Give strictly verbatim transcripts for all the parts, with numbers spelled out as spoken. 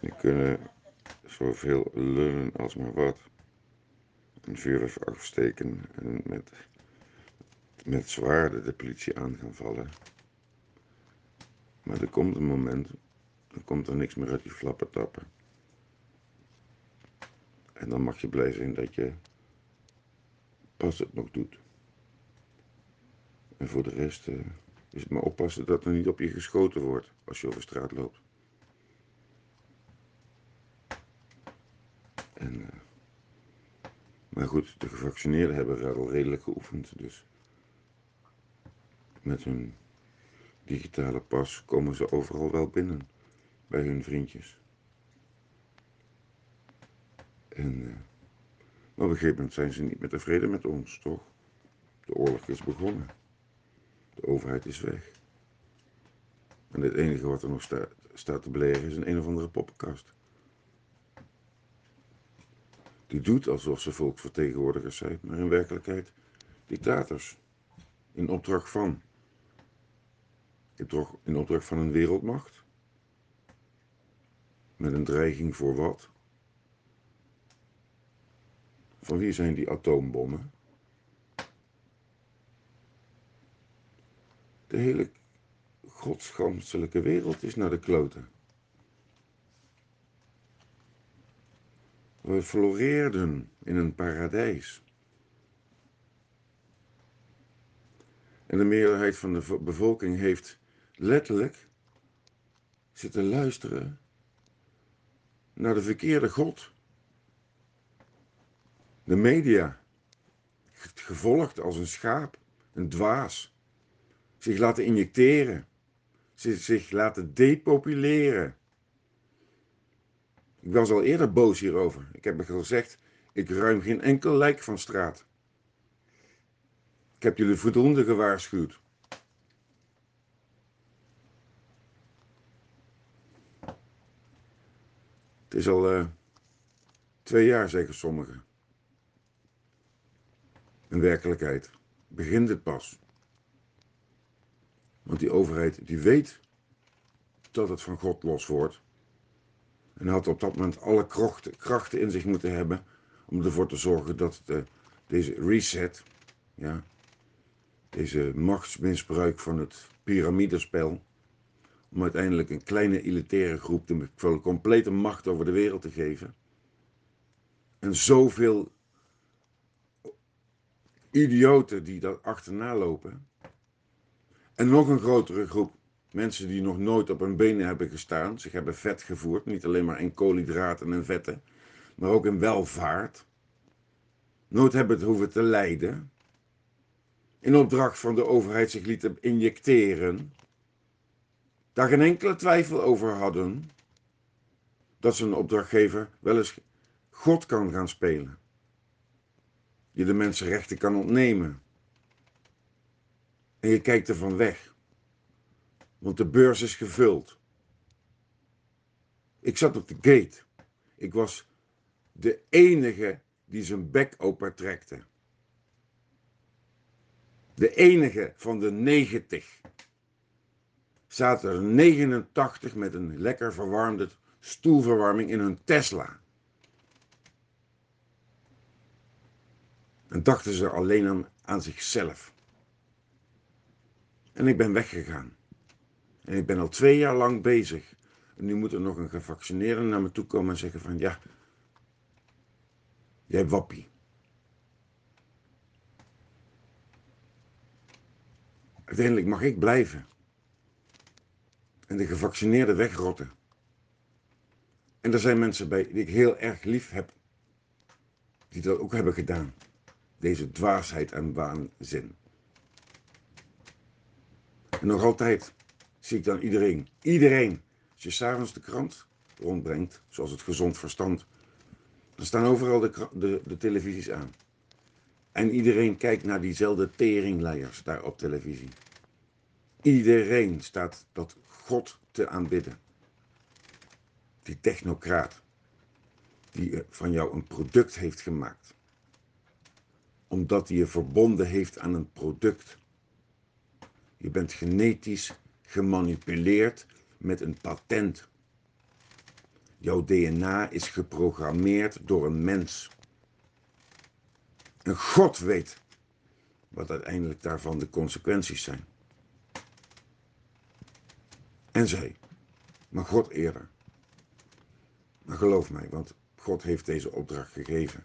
We kunnen zoveel lullen als maar wat. Een vuurwerk afsteken en met, met zwaarden de politie aan gaan vallen. Maar er komt een moment, dan komt er niks meer uit die flappertappen. En dan mag je blij zijn dat je pas het nog doet. En voor de rest uh, is het maar oppassen dat er niet op je geschoten wordt als je over straat loopt. En, uh, maar goed, de gevaccineerden hebben er al redelijk geoefend. Dus met hun digitale pas komen ze overal wel binnen bij hun vriendjes. En uh, op een gegeven moment zijn ze niet meer tevreden met ons, toch? De oorlog is begonnen. De overheid is weg. En het enige wat er nog sta staat te beleggen is een een of andere poppenkast. Die doet alsof ze volksvertegenwoordigers zijn, maar in werkelijkheid dictators. In opdracht van. In opdracht van een wereldmacht. Met een dreiging voor wat? Van wie zijn die atoombommen? De hele godsganselijke wereld is naar de kloten. We floreerden in een paradijs. En de meerderheid van de bevolking heeft letterlijk zitten luisteren naar de verkeerde god. De media, gevolgd als een schaap, een dwaas, zich laten injecteren, zich, zich laten depopuleren. Ik was al eerder boos hierover. Ik heb gezegd, ik ruim geen enkel lijk van straat. Ik heb jullie voldoende gewaarschuwd. Het is al uh, twee jaar, zeggen sommigen. In werkelijkheid begint het pas. Want die overheid die weet dat het van God los wordt. En had op dat moment alle krachten in zich moeten hebben om ervoor te zorgen dat de, deze reset, ja, deze machtsmisbruik van het piramidespel, om uiteindelijk een kleine elitaire groep de complete macht over de wereld te geven. En zoveel idioten die dat achterna lopen. En nog een grotere groep mensen die nog nooit op hun benen hebben gestaan. Zich hebben vet gevoerd. Niet alleen maar in koolhydraten en vetten. Maar ook in welvaart. Nooit hebben het hoeven te lijden. In opdracht van de overheid zich lieten injecteren. Daar geen enkele twijfel over hadden. Dat ze een opdrachtgever wel eens God kan gaan spelen. Je de mensenrechten kan ontnemen. En je kijkt er van weg. Want de beurs is gevuld. Ik zat op de gate. Ik was de enige die zijn bek open trekte. De enige van de negentig. Zaten er negenentachtig met een lekker verwarmde stoelverwarming in hun Tesla. En dachten ze alleen aan, aan zichzelf. En ik ben weggegaan. En ik ben al twee jaar lang bezig. En nu moet er nog een gevaccineerde naar me toe komen en zeggen van ja, jij wappie. Uiteindelijk mag ik blijven. En de gevaccineerden wegrotten. En er zijn mensen bij die ik heel erg lief heb. Die dat ook hebben gedaan. Deze dwaasheid en waanzin. En nog altijd zie ik dan iedereen, iedereen, als je 's avonds de krant rondbrengt, zoals het gezond verstand, dan staan overal de, de, de televisies aan. En iedereen kijkt naar diezelfde teringleiers daar op televisie. Iedereen staat dat God te aanbidden. Die technocraat, die van jou een product heeft gemaakt. Omdat hij je verbonden heeft aan een product. Je bent genetisch gemanipuleerd met een patent. Jouw D N A is geprogrammeerd door een mens. En God weet wat uiteindelijk daarvan de consequenties zijn. En zij, maar God eerder. Maar geloof mij, want God heeft deze opdracht gegeven.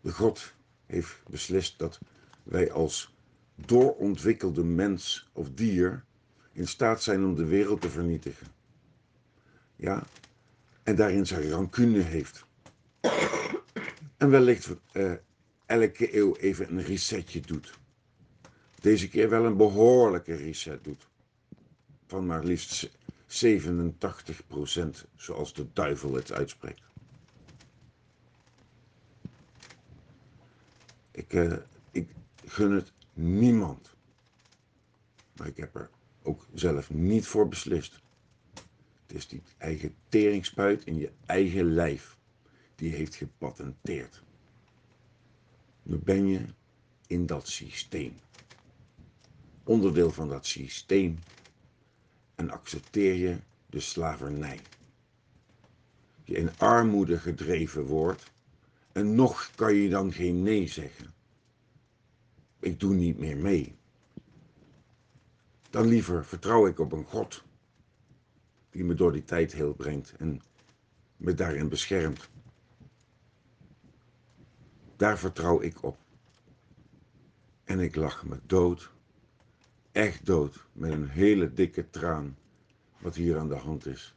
De God heeft beslist dat wij als doorontwikkelde mens of dier in staat zijn om de wereld te vernietigen. Ja, en daarin zijn rancune heeft. En wellicht uh, elke eeuw even een resetje doet. Deze keer wel een behoorlijke reset doet. Van maar liefst zevenentachtig procent, zoals de duivel het uitspreekt. Ik, uh, ik gun het niemand. Maar ik heb er ook zelf niet voor beslist. Het is die eigen teringspuit in je eigen lijf. Die heeft gepatenteerd. Nu ben je in dat systeem. Onderdeel van dat systeem. En accepteer je de slavernij. Je in armoede gedreven wordt. En nog kan je dan geen nee zeggen. Ik doe niet meer mee. Dan liever vertrouw ik op een God. Die me door die tijd heel brengt. En me daarin beschermt. Daar vertrouw ik op. En ik lag me dood. Echt dood. Met een hele dikke traan. Wat hier aan de hand is.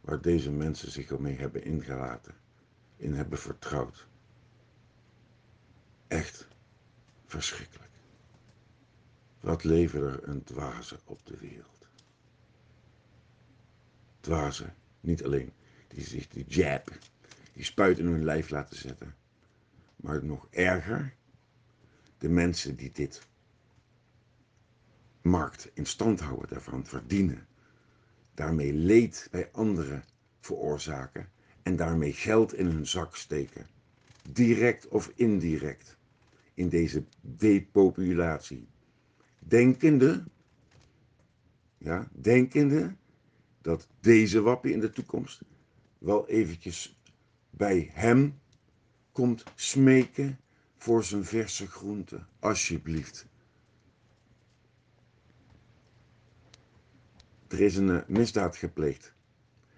Waar deze mensen zich omheen hebben ingelaten. In hebben vertrouwd. Echt verschrikkelijk. Wat leven er een dwaze op de wereld. Dwaze. Niet alleen. Die zich die jab. Die spuit in hun lijf laten zetten. Maar nog erger, de mensen die dit markt in stand houden, daarvan verdienen, daarmee leed bij anderen veroorzaken en daarmee geld in hun zak steken, direct of indirect, in deze depopulatie. Denkende, ja, denkende dat deze wappie in de toekomst wel eventjes bij hem komt smeken voor zijn verse groenten. Alsjeblieft. Er is een misdaad gepleegd.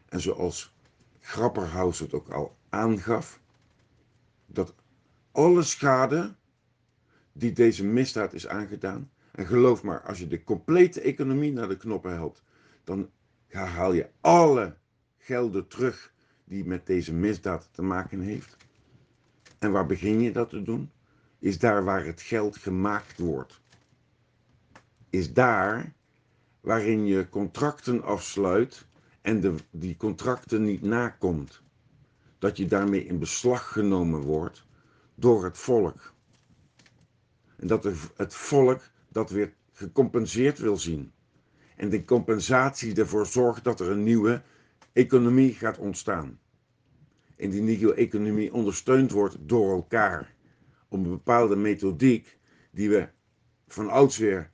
En zoals Grapperhaus het ook al aangaf. Dat alle schade die deze misdaad is aangedaan. En geloof maar, als je de complete economie naar de knoppen helpt. Dan haal je alle gelden terug die met deze misdaad te maken heeft. En waar begin je dat te doen? Is daar waar het geld gemaakt wordt. Is daar waarin je contracten afsluit en de, die contracten niet nakomt. Dat je daarmee in beslag genomen wordt door het volk. En dat het volk dat weer gecompenseerd wil zien. En die compensatie ervoor zorgt dat er een nieuwe economie gaat ontstaan. En die negro-economie ondersteund wordt door elkaar. Om een bepaalde methodiek die we van oudsher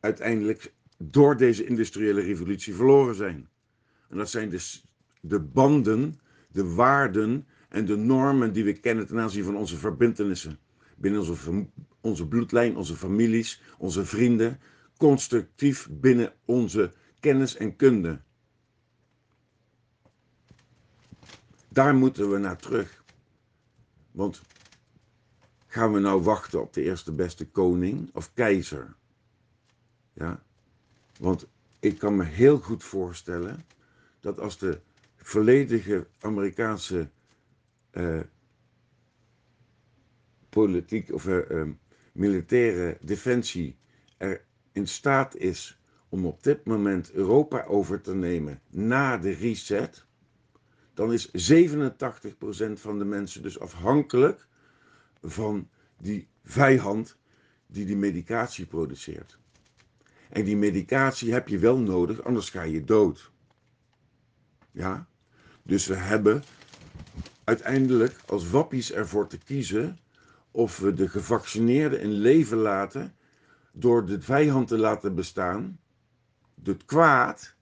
uiteindelijk door deze industriële revolutie verloren zijn. En dat zijn dus de banden, de waarden en de normen die we kennen ten aanzien van onze verbintenissen. Binnen onze, onze bloedlijn, onze families, onze vrienden. Constructief binnen onze kennis en kunde. Daar moeten we naar terug. Want gaan we nou wachten op de eerste beste koning of keizer? Ja? Want ik kan me heel goed voorstellen dat als de volledige Amerikaanse eh, politiek of eh, eh, militaire defensie er in staat is om op dit moment Europa over te nemen na de reset, dan is zevenentachtig procent van de mensen dus afhankelijk van die vijand die die medicatie produceert. En die medicatie heb je wel nodig, anders ga je dood. Ja? Dus we hebben uiteindelijk als wappies ervoor te kiezen of we de gevaccineerden in leven laten door de vijand te laten bestaan, het kwaad,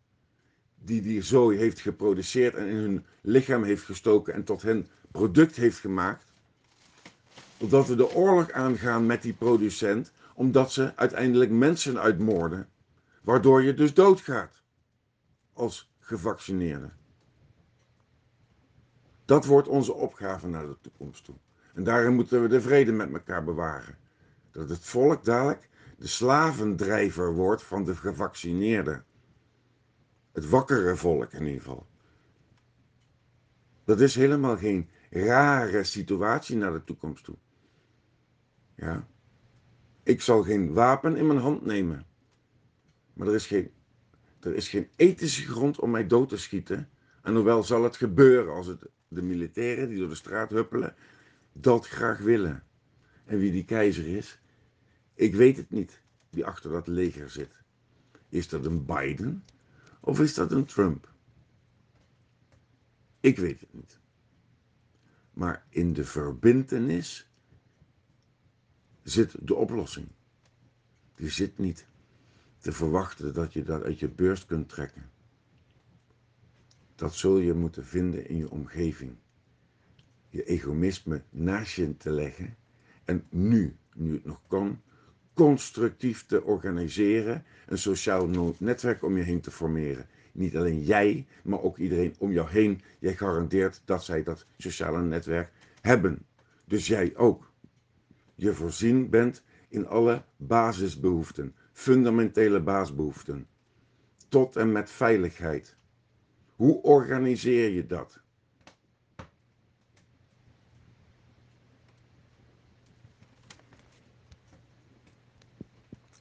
die die zooi heeft geproduceerd en in hun lichaam heeft gestoken en tot hen product heeft gemaakt. Omdat we de oorlog aangaan met die producent, omdat ze uiteindelijk mensen uitmoorden. Waardoor je dus doodgaat als gevaccineerde. Dat wordt onze opgave naar de toekomst toe. En daarin moeten we de vrede met elkaar bewaren. Dat het volk dadelijk de slavendrijver wordt van de gevaccineerden. Het wakkere volk in ieder geval. Dat is helemaal geen rare situatie naar de toekomst toe. Ja. Ik zal geen wapen in mijn hand nemen. Maar er is geen, er is geen ethische grond om mij dood te schieten. En hoewel zal het gebeuren als het de militairen die door de straat huppelen dat graag willen. En wie die keizer is, ik weet het niet, die achter dat leger zit. Is dat een Biden of is dat een Trump? Ik weet het niet. Maar in de verbintenis zit de oplossing. Die zit niet te verwachten dat je dat uit je beurs kunt trekken. Dat zul je moeten vinden in je omgeving. Je egoïsme naast je te leggen en nu, nu het nog kan, constructief te organiseren, een sociaal netwerk om je heen te formeren. Niet alleen jij, maar ook iedereen om jou heen. Jij garandeert dat zij dat sociale netwerk hebben. Dus jij ook. Je voorzien bent in alle basisbehoeften, fundamentele basisbehoeften. Tot en met veiligheid. Hoe organiseer je dat?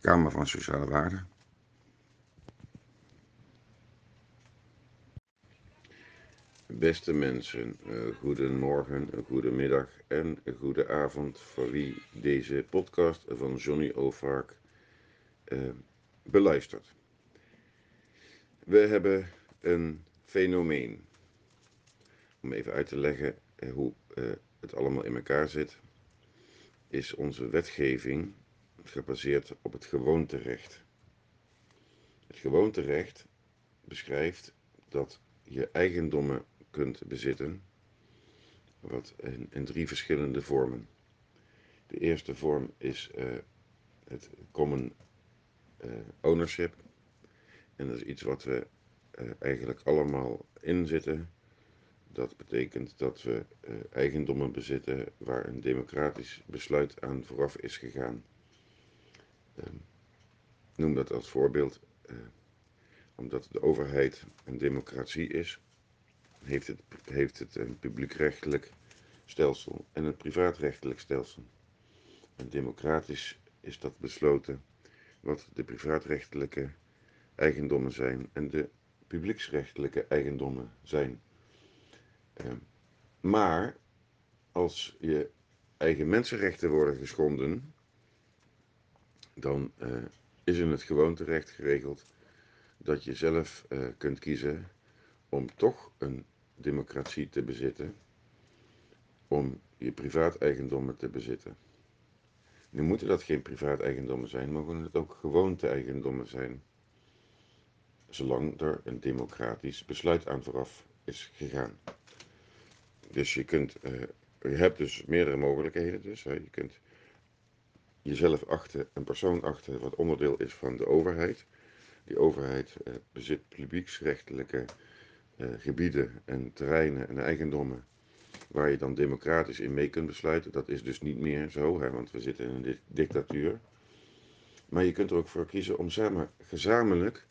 Kamer van Sociale Waarden. Beste mensen, uh, goedemorgen, goedemiddag en goede avond voor wie deze podcast van Johnny Ovaak uh, beluistert. We hebben een fenomeen. Om even uit te leggen hoe uh, het allemaal in elkaar zit, is onze wetgeving gebaseerd op het gewoonterecht. Het gewoonterecht beschrijft dat je eigendommen kunt bezitten, wat in, in drie verschillende vormen. De eerste vorm is uh, het common uh, ownership. En dat is iets wat we uh, eigenlijk allemaal inzitten. Dat betekent dat we uh, eigendommen bezitten waar een democratisch besluit aan vooraf is gegaan. Uh, noem dat als voorbeeld, uh, omdat de overheid een democratie is, heeft het, heeft het een publiekrechtelijk stelsel en een privaatrechtelijk stelsel. En democratisch is dat besloten wat de privaatrechtelijke eigendommen zijn en de publieksrechtelijke eigendommen zijn. Uh, maar als je eigen mensenrechten worden geschonden, dan uh, is in het gewoonterecht geregeld dat je zelf uh, kunt kiezen om toch een democratie te bezitten, om je privaateigendommen te bezitten. Nu moeten dat geen privaateigendommen zijn, maar kunnen het ook gewoonte-eigendommen zijn, zolang er een democratisch besluit aan vooraf is gegaan. Dus je kunt, uh, je hebt dus meerdere mogelijkheden. Dus, hè. Je kunt jezelf achten, een persoon achten wat onderdeel is van de overheid. Die overheid eh, bezit publieksrechtelijke eh, gebieden en terreinen en eigendommen waar je dan democratisch in mee kunt besluiten. Dat is dus niet meer zo, hè, want we zitten in een dictatuur. Maar je kunt er ook voor kiezen om samen gezamenlijk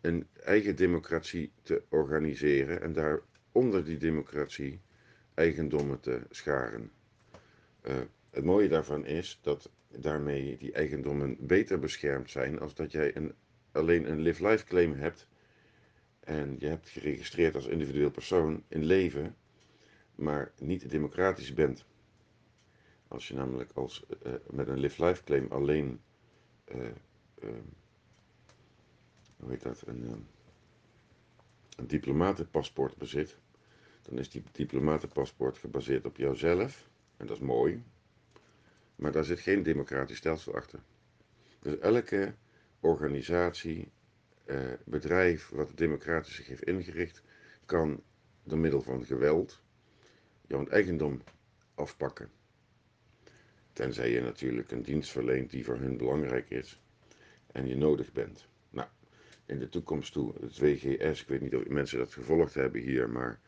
een eigen democratie te organiseren en daar onder die democratie eigendommen te scharen. Uh, het mooie daarvan is dat daarmee die eigendommen beter beschermd zijn als dat jij een, alleen een live-life claim hebt en je hebt geregistreerd als individueel persoon in leven, maar niet democratisch bent. Als je namelijk als, uh, met een live-life claim alleen uh, uh, hoe heet dat, een, uh, een diplomatenpaspoort bezit, dan is die diplomatenpaspoort gebaseerd op jouzelf en dat is mooi. Maar daar zit geen democratisch stelsel achter. Dus elke organisatie, uh, bedrijf wat democratisch zich heeft ingericht, kan door middel van geweld jouw eigendom afpakken. Tenzij je natuurlijk een dienst verleent die voor hun belangrijk is en je nodig bent. Nou, in de toekomst toe, het W G S, ik weet niet of mensen dat gevolgd hebben hier, maar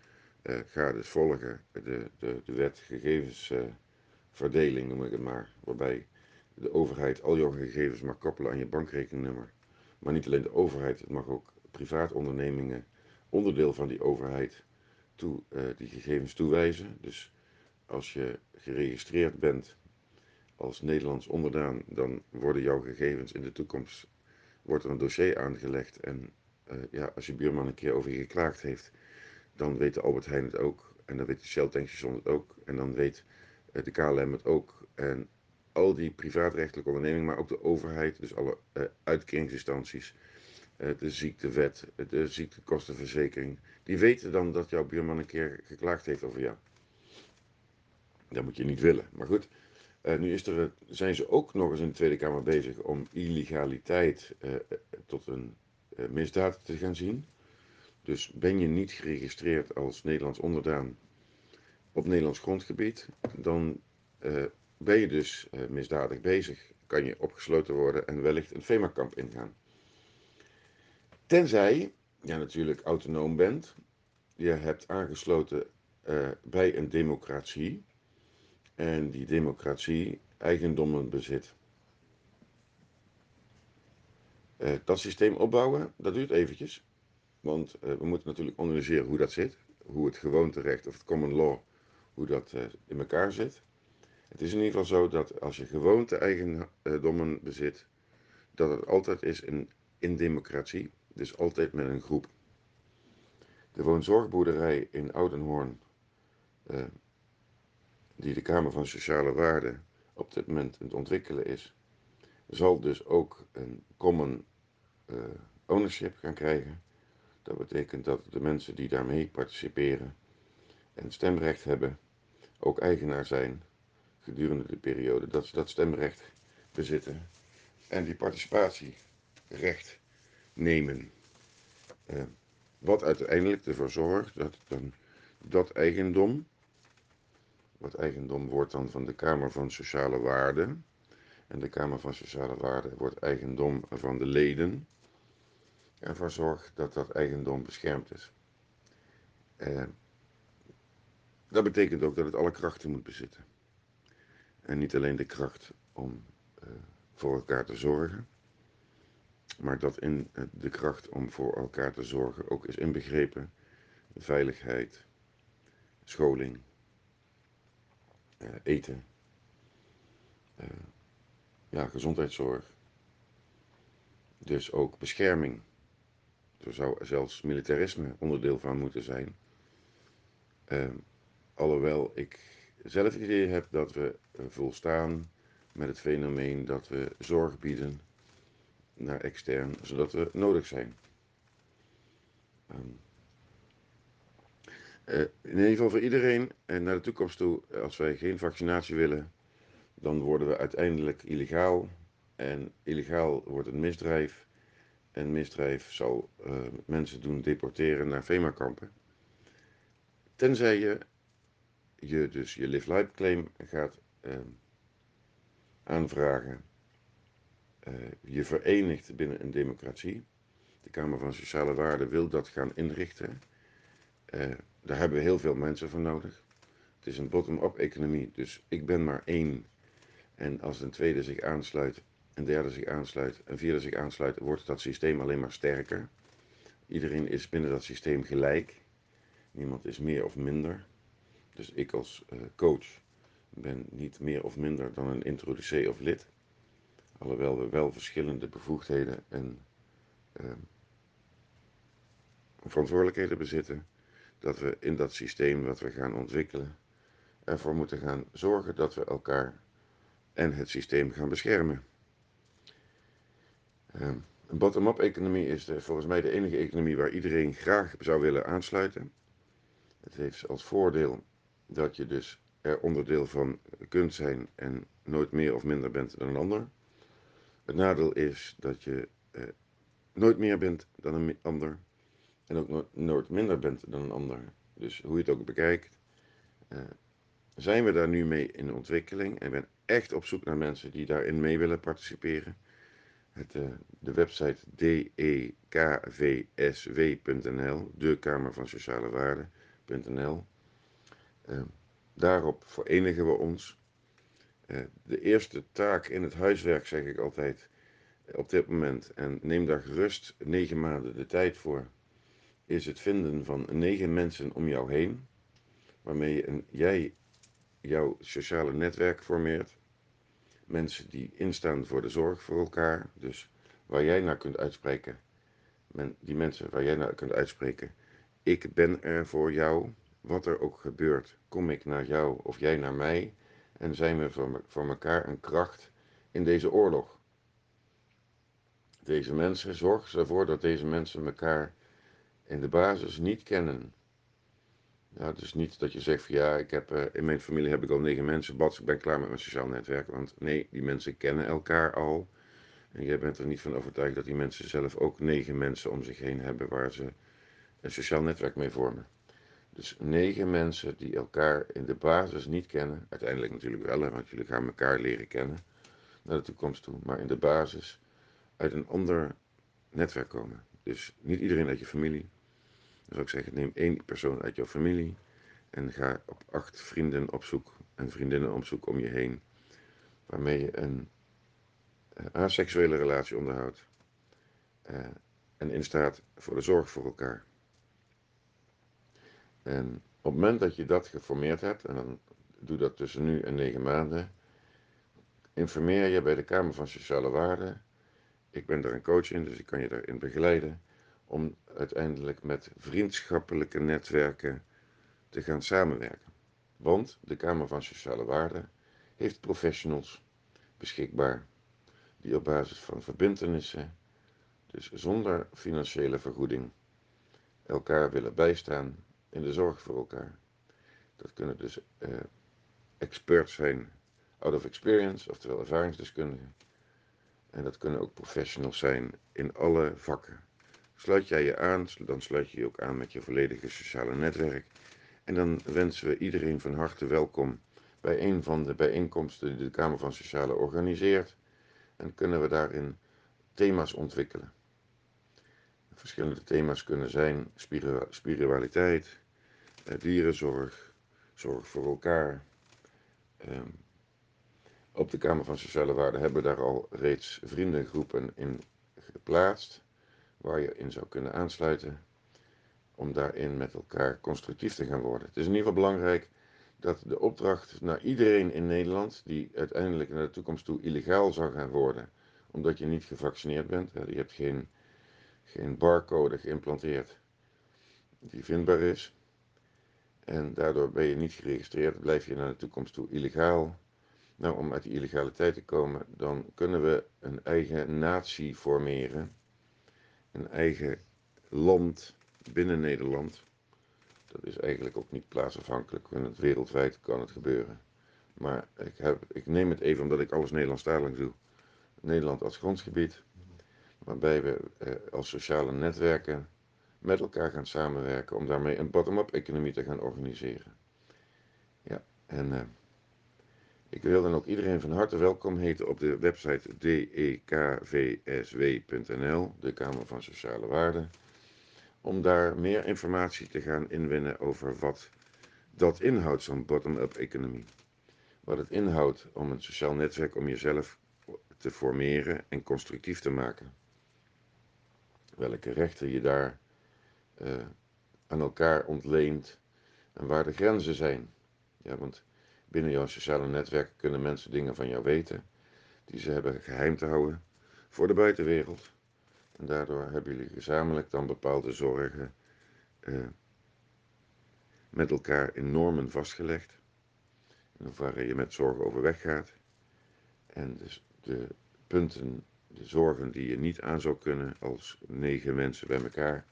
uh, ga dus volgen, de, de, de wet gegevensverdeling uh, noem ik het maar, waarbij de overheid al jouw gegevens mag koppelen aan je bankrekeningnummer. Maar niet alleen de overheid, het mag ook privaatondernemingen, onderdeel van die overheid, toe, uh, die gegevens toewijzen. Dus als je geregistreerd bent als Nederlands onderdaan, dan worden jouw gegevens in de toekomst, wordt er een dossier aangelegd. En uh, ja, als je buurman een keer over je geklaagd heeft, dan weet de Albert Heijn het ook. En dan weet de Shell Tankstation het ook. En dan weet uh, de K L M het ook. En al die privaatrechtelijke ondernemingen, maar ook de overheid, dus alle uh, uitkeringsinstanties, uh, de ziektewet, uh, de ziektekostenverzekering, die weten dan dat jouw buurman een keer geklaagd heeft over jou. Dat moet je niet willen, maar goed. Uh, nu is er, zijn ze ook nog eens in de Tweede Kamer bezig om illegaliteit uh, tot een uh, misdaad te gaan zien. Dus ben je niet geregistreerd als Nederlands onderdaan op Nederlands grondgebied, dan uh, ben je dus uh, misdadig bezig. Kan je opgesloten worden en wellicht een FEMA-kamp ingaan. Tenzij je ja, natuurlijk autonoom bent, je hebt aangesloten uh, bij een democratie. En die democratie eigendommen bezit. Uh, dat systeem opbouwen, dat duurt eventjes. Want uh, we moeten natuurlijk analyseren hoe dat zit. Hoe het gewoonterecht of het common law, hoe dat uh, in elkaar zit. Het is in ieder geval zo dat als je gewoonte eigendommen bezit, dat het altijd is in, in democratie. Dus altijd met een groep. De woonzorgboerderij in Oudenhoorn, Uh, die de Kamer van Sociale Waarde op dit moment aan het ontwikkelen is, zal dus ook een common uh, ownership gaan krijgen. Dat betekent dat de mensen die daarmee participeren en stemrecht hebben, ook eigenaar zijn gedurende de periode dat ze dat stemrecht bezitten en die participatierecht nemen. Uh, wat uiteindelijk ervoor zorgt dat dan dat eigendom, wat eigendom wordt dan van de Kamer van Sociale Waarde. En de Kamer van Sociale Waarde wordt eigendom van de leden. Ervoor zorgt dat dat eigendom beschermd is. Eh, dat betekent ook dat het alle krachten moet bezitten. En niet alleen de kracht om eh, voor elkaar te zorgen. Maar dat in eh, de kracht om voor elkaar te zorgen ook is inbegrepen veiligheid, scholing, Uh, eten, uh, ja, gezondheidszorg, dus ook bescherming. Er zou zelfs militarisme onderdeel van moeten zijn. Uh, alhoewel ik zelf het idee heb dat we volstaan met het fenomeen dat we zorg bieden naar extern, zodat we nodig zijn. Um, Uh, in ieder geval voor iedereen en naar de toekomst toe, als wij geen vaccinatie willen, dan worden we uiteindelijk illegaal. En illegaal wordt een misdrijf. En misdrijf zal uh, mensen doen deporteren naar FEMA-kampen. Tenzij je, je dus je live-life-claim gaat uh, aanvragen. Uh, je verenigt binnen een democratie. De Kamer van Sociale Waarde wil dat gaan inrichten. Uh, Daar hebben we heel veel mensen voor nodig. Het is een bottom-up economie, dus ik ben maar één. En als een tweede zich aansluit, een derde zich aansluit, een vierde zich aansluit, wordt dat systeem alleen maar sterker. Iedereen is binnen dat systeem gelijk. Niemand is meer of minder. Dus ik als coach ben niet meer of minder dan een introducee of lid. Alhoewel we wel verschillende bevoegdheden en uh, verantwoordelijkheden bezitten, dat we in dat systeem wat we gaan ontwikkelen ervoor moeten gaan zorgen dat we elkaar en het systeem gaan beschermen. Um, een bottom-up economie is de, volgens mij de enige economie waar iedereen graag zou willen aansluiten. Het heeft als voordeel dat je dus er onderdeel van kunt zijn en nooit meer of minder bent dan een ander. Het nadeel is dat je uh, nooit meer bent dan een ander en ook nooit, nooit minder bent dan een ander. Dus hoe je het ook bekijkt, uh, zijn we daar nu mee in ontwikkeling en ben echt op zoek naar mensen die daarin mee willen participeren. Het, uh, de website d e k v s w punt n l, de Kamer van Sociale Waarden punt n l. Uh, daarop verenigen we ons. Uh, de eerste taak in het huiswerk, zeg ik altijd, op dit moment, en neem daar gerust negen maanden de tijd voor, is het vinden van negen mensen om jou heen, waarmee een, jij jouw sociale netwerk formeert. Mensen die instaan voor de zorg voor elkaar, dus waar jij naar kunt uitspreken. Men, die mensen waar jij naar kunt uitspreken, ik ben er voor jou, wat er ook gebeurt. Kom ik naar jou of jij naar mij en zijn we voor, me, voor elkaar een kracht in deze oorlog. Deze mensen, zorg ervoor dat deze mensen elkaar in de basis niet kennen. Ja, dus niet dat je zegt van ja, ik heb, uh, in mijn familie heb ik al negen mensen, bats, ik ben klaar met mijn sociaal netwerk. Want nee, die mensen kennen elkaar al. En jij bent er niet van overtuigd dat die mensen zelf ook negen mensen om zich heen hebben waar ze een sociaal netwerk mee vormen. Dus negen mensen die elkaar in de basis niet kennen. Uiteindelijk natuurlijk wel, hè, want jullie gaan elkaar leren kennen naar de toekomst toe. Maar in de basis uit een ander netwerk komen. Dus niet iedereen uit je familie. Dan zou ik zeggen, neem één persoon uit jouw familie en ga op acht vrienden op zoek en vriendinnen op zoek om je heen. Waarmee je een aseksuele relatie onderhoudt uh, en instaat voor de zorg voor elkaar. En op het moment dat je dat geformeerd hebt, en dan doe dat tussen nu en negen maanden, informeer je bij de Kamer van Sociale Waarden. Ik ben daar een coach in, dus ik kan je daarin begeleiden. Om uiteindelijk met vriendschappelijke netwerken te gaan samenwerken. Want de Kamer van Sociale Waarden heeft professionals beschikbaar. Die op basis van verbintenissen, dus zonder financiële vergoeding, elkaar willen bijstaan in de zorg voor elkaar. Dat kunnen dus eh, experts zijn, out of experience, oftewel ervaringsdeskundigen. En dat kunnen ook professionals zijn in alle vakken. Sluit jij je aan, dan sluit je je ook aan met je volledige sociale netwerk. En dan wensen we iedereen van harte welkom bij een van de bijeenkomsten die de Kamer van Sociale organiseert. En kunnen we daarin thema's ontwikkelen. Verschillende thema's kunnen zijn spiritualiteit, dierenzorg, zorg voor elkaar. Op de Kamer van Sociale Waarden hebben we daar al reeds vriendengroepen in geplaatst. Waar je in zou kunnen aansluiten, om daarin met elkaar constructief te gaan worden. Het is in ieder geval belangrijk dat de opdracht naar iedereen in Nederland, die uiteindelijk naar de toekomst toe illegaal zou gaan worden, omdat je niet gevaccineerd bent, je hebt geen, geen barcode geïmplanteerd die vindbaar is, en daardoor ben je niet geregistreerd, blijf je naar de toekomst toe illegaal. Nou, om uit die illegaliteit te komen, dan kunnen we een eigen natie formeren. Een eigen land binnen Nederland. Dat is eigenlijk ook niet plaatsafhankelijk. En het wereldwijd kan het gebeuren. Maar ik, heb, ik neem het even omdat ik alles Nederlandstalig doe. Nederland als grondgebied. Waarbij we eh, als sociale netwerken met elkaar gaan samenwerken. Om daarmee een bottom-up economie te gaan organiseren. Ja, en eh, ik wil dan ook iedereen van harte welkom heten op de website d e k v s w punt n l, de Kamer van Sociale Waarden, om daar meer informatie te gaan inwinnen over wat dat inhoudt, zo'n bottom-up economie. Wat het inhoudt om een sociaal netwerk om jezelf te formeren en constructief te maken. Welke rechten je daar uh, aan elkaar ontleent en waar de grenzen zijn. Ja, want binnen jouw sociale netwerk kunnen mensen dingen van jou weten, die ze hebben geheim te houden voor de buitenwereld. En daardoor hebben jullie gezamenlijk dan bepaalde zorgen eh, met elkaar in normen vastgelegd. In hoeverre je met zorgen overweg gaat. En dus de punten, de zorgen die je niet aan zou kunnen als negen mensen bij elkaar,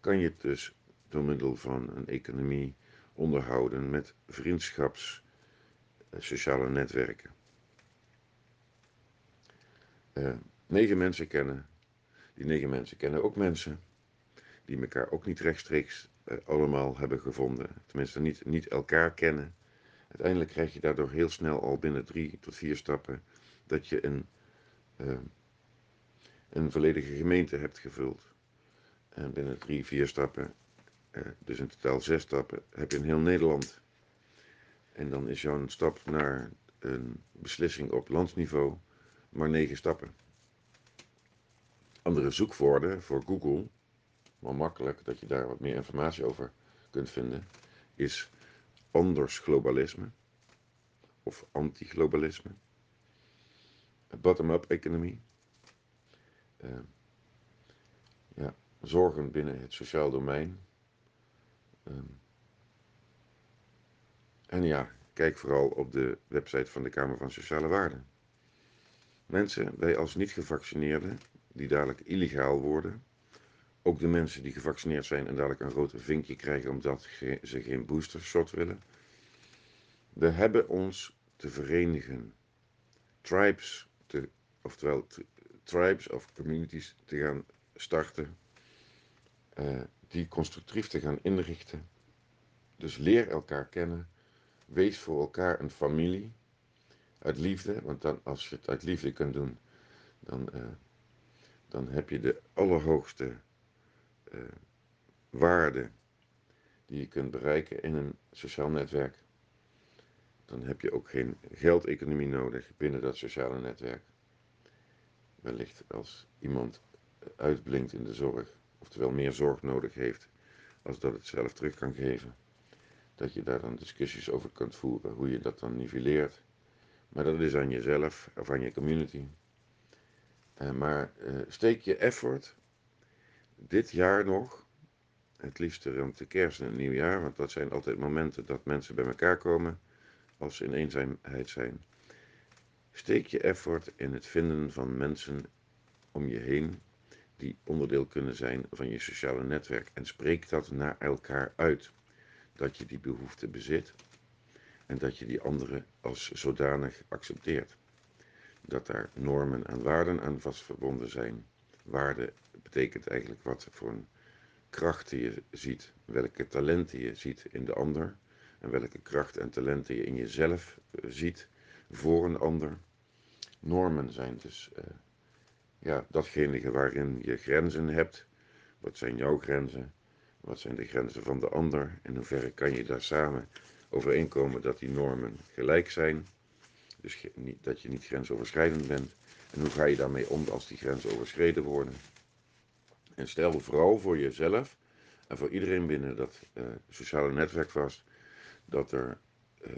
kan je dus door middel van een economie onderhouden met vriendschaps sociale netwerken. Uh, negen mensen kennen. Die negen mensen kennen ook mensen die elkaar ook niet rechtstreeks eh, allemaal hebben gevonden. Tenminste niet, niet elkaar kennen. Uiteindelijk krijg je daardoor heel snel al binnen drie tot vier stappen dat je een, eh, een volledige gemeente hebt gevuld. En binnen drie, vier stappen, eh, dus in totaal zes stappen, heb je een heel Nederland. En dan is jouw stap naar een beslissing op landsniveau maar negen stappen. Andere zoekwoorden voor Google, wel makkelijk dat je daar wat meer informatie over kunt vinden, is anders globalisme of anti-globalisme, bottom-up economie, uh, ja, zorgen binnen het sociaal domein. Um, en ja, kijk vooral op de website van de Kamer van Sociale Waarden. Mensen, wij als niet-gevaccineerden, die dadelijk illegaal worden, ook de mensen die gevaccineerd zijn en dadelijk een rood vinkje krijgen omdat ge- ze geen boostershot willen, we hebben ons te verenigen, tribes, te, oftewel te, tribes of communities te gaan starten, uh, die constructief te gaan inrichten. Dus leer elkaar kennen, wees voor elkaar een familie, uit liefde, want dan als je het uit liefde kunt doen, dan, uh, dan heb je de allerhoogste Uh, waarde die je kunt bereiken in een sociaal netwerk. Dan heb je ook geen geldeconomie nodig binnen dat sociale netwerk. Wellicht als iemand uitblinkt in de zorg, oftewel meer zorg nodig heeft, als dat het zelf terug kan geven, dat je daar dan discussies over kunt voeren, hoe je dat dan nivelleert. Maar dat is aan jezelf of aan je community. Uh, maar uh, steek je effort. Dit jaar nog, het liefst rond de kerst en het nieuwjaar, want dat zijn altijd momenten dat mensen bij elkaar komen als ze in eenzaamheid zijn. Steek je effort in het vinden van mensen om je heen die onderdeel kunnen zijn van je sociale netwerk. En spreek dat naar elkaar uit, dat je die behoefte bezit en dat je die anderen als zodanig accepteert. Dat daar normen en waarden aan vast verbonden zijn. Waarde betekent eigenlijk wat voor een krachten je ziet, welke talenten je ziet in de ander en welke kracht en talenten je in jezelf ziet voor een ander. Normen zijn dus uh, ja, datgene waarin je grenzen hebt. Wat zijn jouw grenzen? Wat zijn de grenzen van de ander? In hoeverre kan je daar samen overeenkomen dat die normen gelijk zijn? Dus niet, dat je niet grensoverschrijdend bent. En hoe ga je daarmee om als die grenzen overschreden worden? En stel vooral voor jezelf en voor iedereen binnen dat uh, sociale netwerk vast, dat er uh,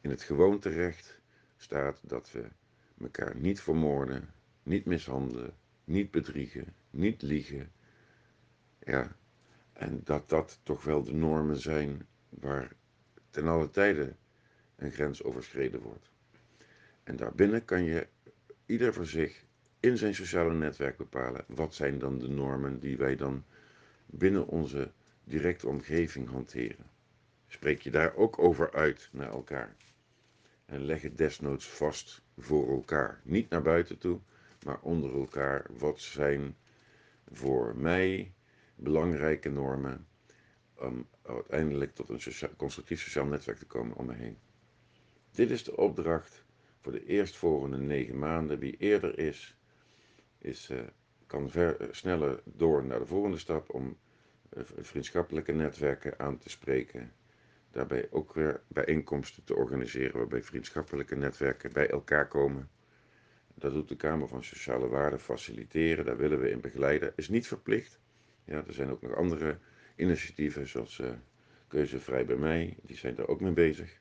in het gewoon terecht staat dat we elkaar niet vermoorden, niet mishandelen, niet bedriegen, niet liegen. Ja, en dat dat toch wel de normen zijn waar ten alle tijde een grens overschreden wordt. En daarbinnen kan je ieder voor zich in zijn sociale netwerk bepalen wat zijn dan de normen die wij dan binnen onze directe omgeving hanteren. Spreek je daar ook over uit naar elkaar. En leg het desnoods vast voor elkaar. Niet naar buiten toe, maar onder elkaar. Wat zijn voor mij belangrijke normen om uiteindelijk tot een sociaal, constructief sociaal netwerk te komen om me heen. Dit is de opdracht voor de eerstvolgende negen maanden. Wie eerder is, is uh, kan ver, uh, sneller door naar de volgende stap om uh, vriendschappelijke netwerken aan te spreken. Daarbij ook weer bijeenkomsten te organiseren waarbij vriendschappelijke netwerken bij elkaar komen. Dat doet de Kamer van Sociale Waarden faciliteren, daar willen we in begeleiden. Is niet verplicht. Ja, er zijn ook nog andere initiatieven zoals uh, Keuzevrij bij mij, die zijn daar ook mee bezig.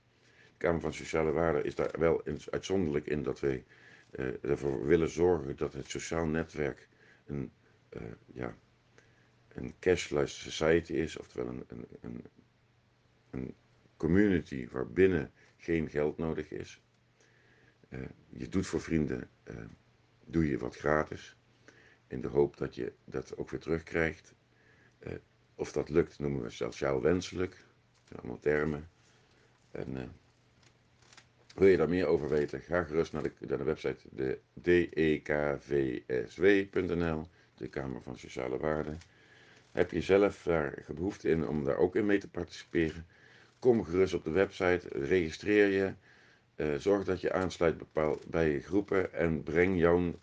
De Kamer van Sociale Waarden is daar wel uitzonderlijk in dat wij eh, ervoor willen zorgen dat het sociaal netwerk een, uh, ja, een cashless society is, oftewel een, een, een, een community waarbinnen geen geld nodig is. Uh, je doet voor vrienden, uh, doe je wat gratis, in de hoop dat je dat ook weer terugkrijgt. Uh, of dat lukt noemen we sociaal wenselijk, dat zijn allemaal termen. En, uh, Wil je daar meer over weten? Ga gerust naar de, naar de website de d e k v s w punt n l. de Kamer van Sociale Waarden. Heb je zelf daar behoefte in om daar ook in mee te participeren? Kom gerust op de website, registreer je, eh, zorg dat je aansluit bij je groepen en breng jouw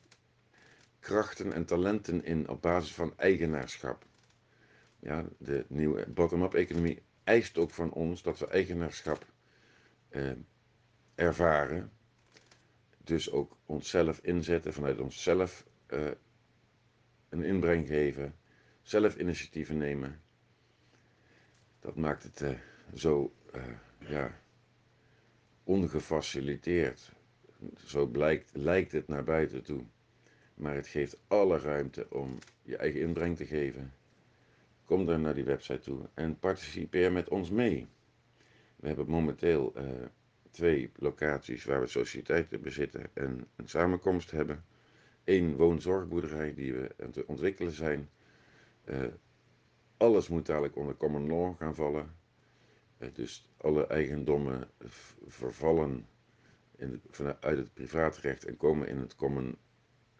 krachten en talenten in op basis van eigenaarschap. Ja, de nieuwe bottom-up economie eist ook van ons dat we eigenaarschap eh, ervaren. Dus ook onszelf inzetten, vanuit onszelf eh, een inbreng geven, zelf initiatieven nemen. Dat maakt het eh, zo eh, ja, ongefaciliteerd. Zo blijkt, lijkt het naar buiten toe. Maar het geeft alle ruimte om je eigen inbreng te geven. Kom dan naar die website toe en participeer met ons mee. We hebben momenteel uh, twee locaties waar we sociëteiten bezitten en een samenkomst hebben. Eén woonzorgboerderij die we aan het ontwikkelen zijn. Uh, alles moet dadelijk onder common law gaan vallen. Uh, dus alle eigendommen vervallen in, vanuit het privaatrecht en komen in het common,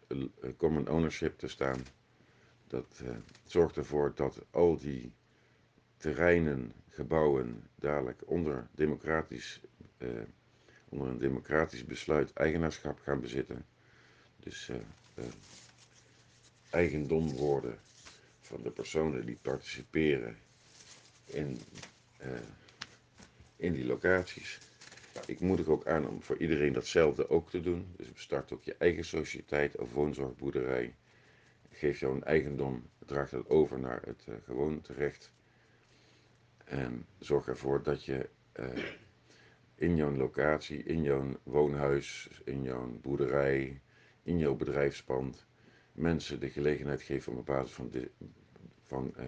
uh, common ownership te staan. Dat uh, zorgt ervoor dat al die terreinen, gebouwen dadelijk onder, democratisch, uh, onder een democratisch besluit eigenaarschap gaan bezitten. Dus uh, uh, eigendom worden van de personen die participeren in, uh, in die locaties. Ik moedig ook aan om voor iedereen datzelfde ook te doen. Dus start ook je eigen sociëteit of woonzorgboerderij. Geef jouw eigendom, draag dat over naar het uh, gewoonterecht. En zorg ervoor dat je uh, in jouw locatie, in jouw woonhuis, in jouw boerderij, in jouw bedrijfspand mensen de gelegenheid geeft om op basis van, de, van uh,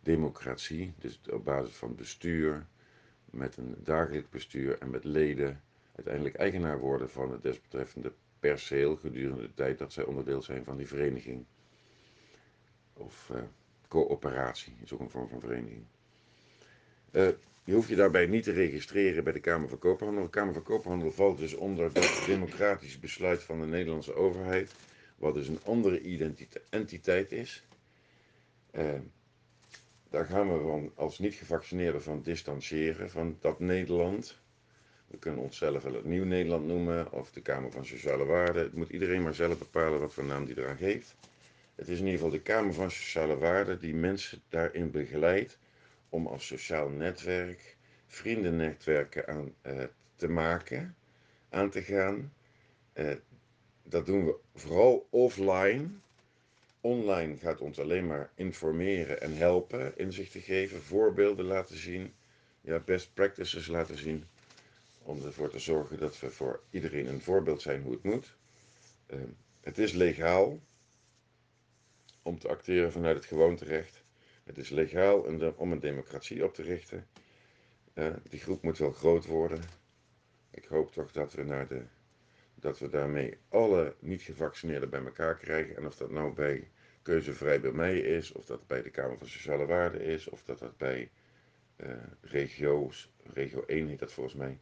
democratie, dus op basis van bestuur, met een dagelijk bestuur en met leden, uiteindelijk eigenaar worden van het desbetreffende perceel gedurende de tijd dat zij onderdeel zijn van die vereniging. Of uh, coöperatie, is ook een vorm van vereniging. Uh, je hoeft je daarbij niet te registreren bij de Kamer van Koophandel. De Kamer van Koophandel valt dus onder dat democratisch besluit van de Nederlandse overheid, wat dus een andere entiteit is. Uh, daar gaan we van, als niet-gevaccineerden van distancieren van dat Nederland. We kunnen onszelf wel het Nieuw Nederland noemen of de Kamer van Sociale Waarden. Het moet iedereen maar zelf bepalen wat voor naam die eraan geeft. Het is in ieder geval de Kamer van Sociale Waarden die mensen daarin begeleidt om als sociaal netwerk vriendennetwerken aan, eh, te maken, aan te gaan. Eh, dat doen we vooral offline. Online gaat ons alleen maar informeren en helpen, inzichten geven, voorbeelden laten zien, ja, best practices laten zien. Om ervoor te zorgen dat we voor iedereen een voorbeeld zijn hoe het moet. Uh, het is legaal om te acteren vanuit het gewoonterecht. Het is legaal om een democratie op te richten. Uh, die groep moet wel groot worden. Ik hoop toch dat we, naar de, dat we daarmee alle niet-gevaccineerden bij elkaar krijgen. En of dat nou bij Keuzevrij bij mij is, of dat bij de Kamer van Sociale Waarden is, of dat dat bij uh, regio's, regio één heet dat volgens mij.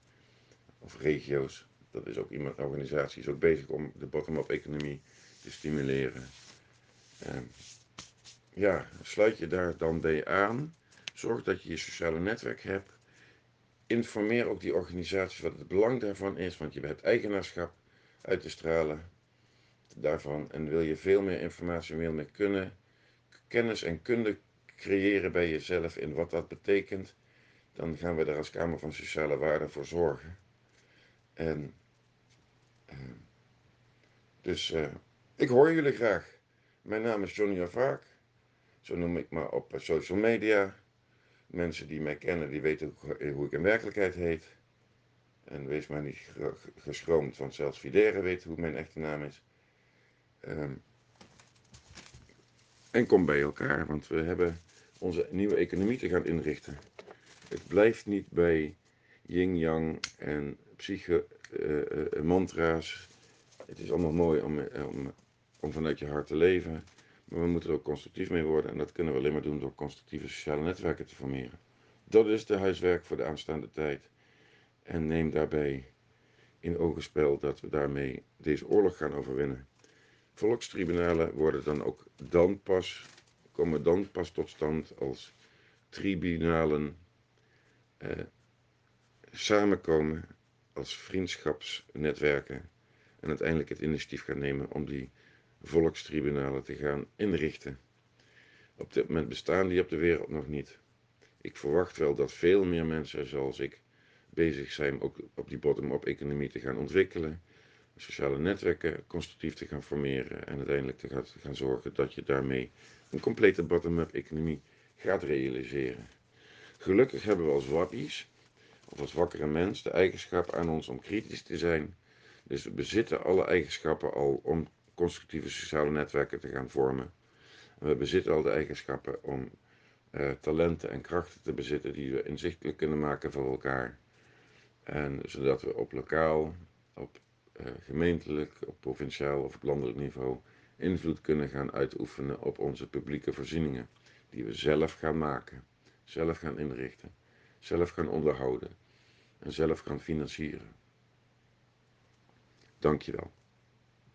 Of regio's, dat is ook iemand, organisatie is ook bezig om de bottom-up economie te stimuleren. Uh, ja, sluit je daar dan bij aan. Zorg dat je je sociale netwerk hebt. Informeer ook die organisaties wat het belang daarvan is, want je hebt eigenaarschap uit te stralen daarvan. En wil je veel meer informatie, veel meer kunnen, kennis en kunde creëren bij jezelf in wat dat betekent, dan gaan we daar als Kamer van Sociale Waarden voor zorgen. En, uh, dus uh, ik hoor jullie graag. Mijn naam is Johnny Avaak. Zo noem ik me op social media. Mensen die mij kennen, die weten hoe, hoe ik in werkelijkheid heet. En wees maar niet geschroomd, want zelfs Videre weet hoe mijn echte naam is. Um, en kom bij elkaar, want we hebben onze nieuwe economie te gaan inrichten. Het blijft niet bij yin-yang en psyche uh, uh, mantra's. Het is allemaal mooi om, um, om vanuit je hart te leven. Maar we moeten er ook constructief mee worden. En dat kunnen we alleen maar doen door constructieve sociale netwerken te formeren. Dat is de huiswerk voor de aanstaande tijd. En neem daarbij in ogenschouw dat we daarmee deze oorlog gaan overwinnen. Volkstribunalen worden dan ook dan pas, komen dan pas tot stand als tribunalen eh, samenkomen als vriendschapsnetwerken en uiteindelijk het initiatief gaan nemen om die volkstribunalen te gaan inrichten. Op dit moment bestaan die op de wereld nog niet. Ik verwacht wel dat veel meer mensen zoals ik bezig zijn ook op die bottom-up economie te gaan ontwikkelen, sociale netwerken constructief te gaan formeren en uiteindelijk te gaan zorgen dat je daarmee een complete bottom-up economie gaat realiseren. Gelukkig hebben we als wappies, of als wakkere mens, de eigenschap aan ons om kritisch te zijn. Dus we bezitten alle eigenschappen al om constructieve sociale netwerken te gaan vormen. En we bezitten al de eigenschappen om uh, talenten en krachten te bezitten die we inzichtelijk kunnen maken voor elkaar. En zodat we op lokaal, op uh, gemeentelijk, op provinciaal of op landelijk niveau invloed kunnen gaan uitoefenen op onze publieke voorzieningen. Die we zelf gaan maken, zelf gaan inrichten, zelf gaan onderhouden en zelf gaan financieren. Dankjewel.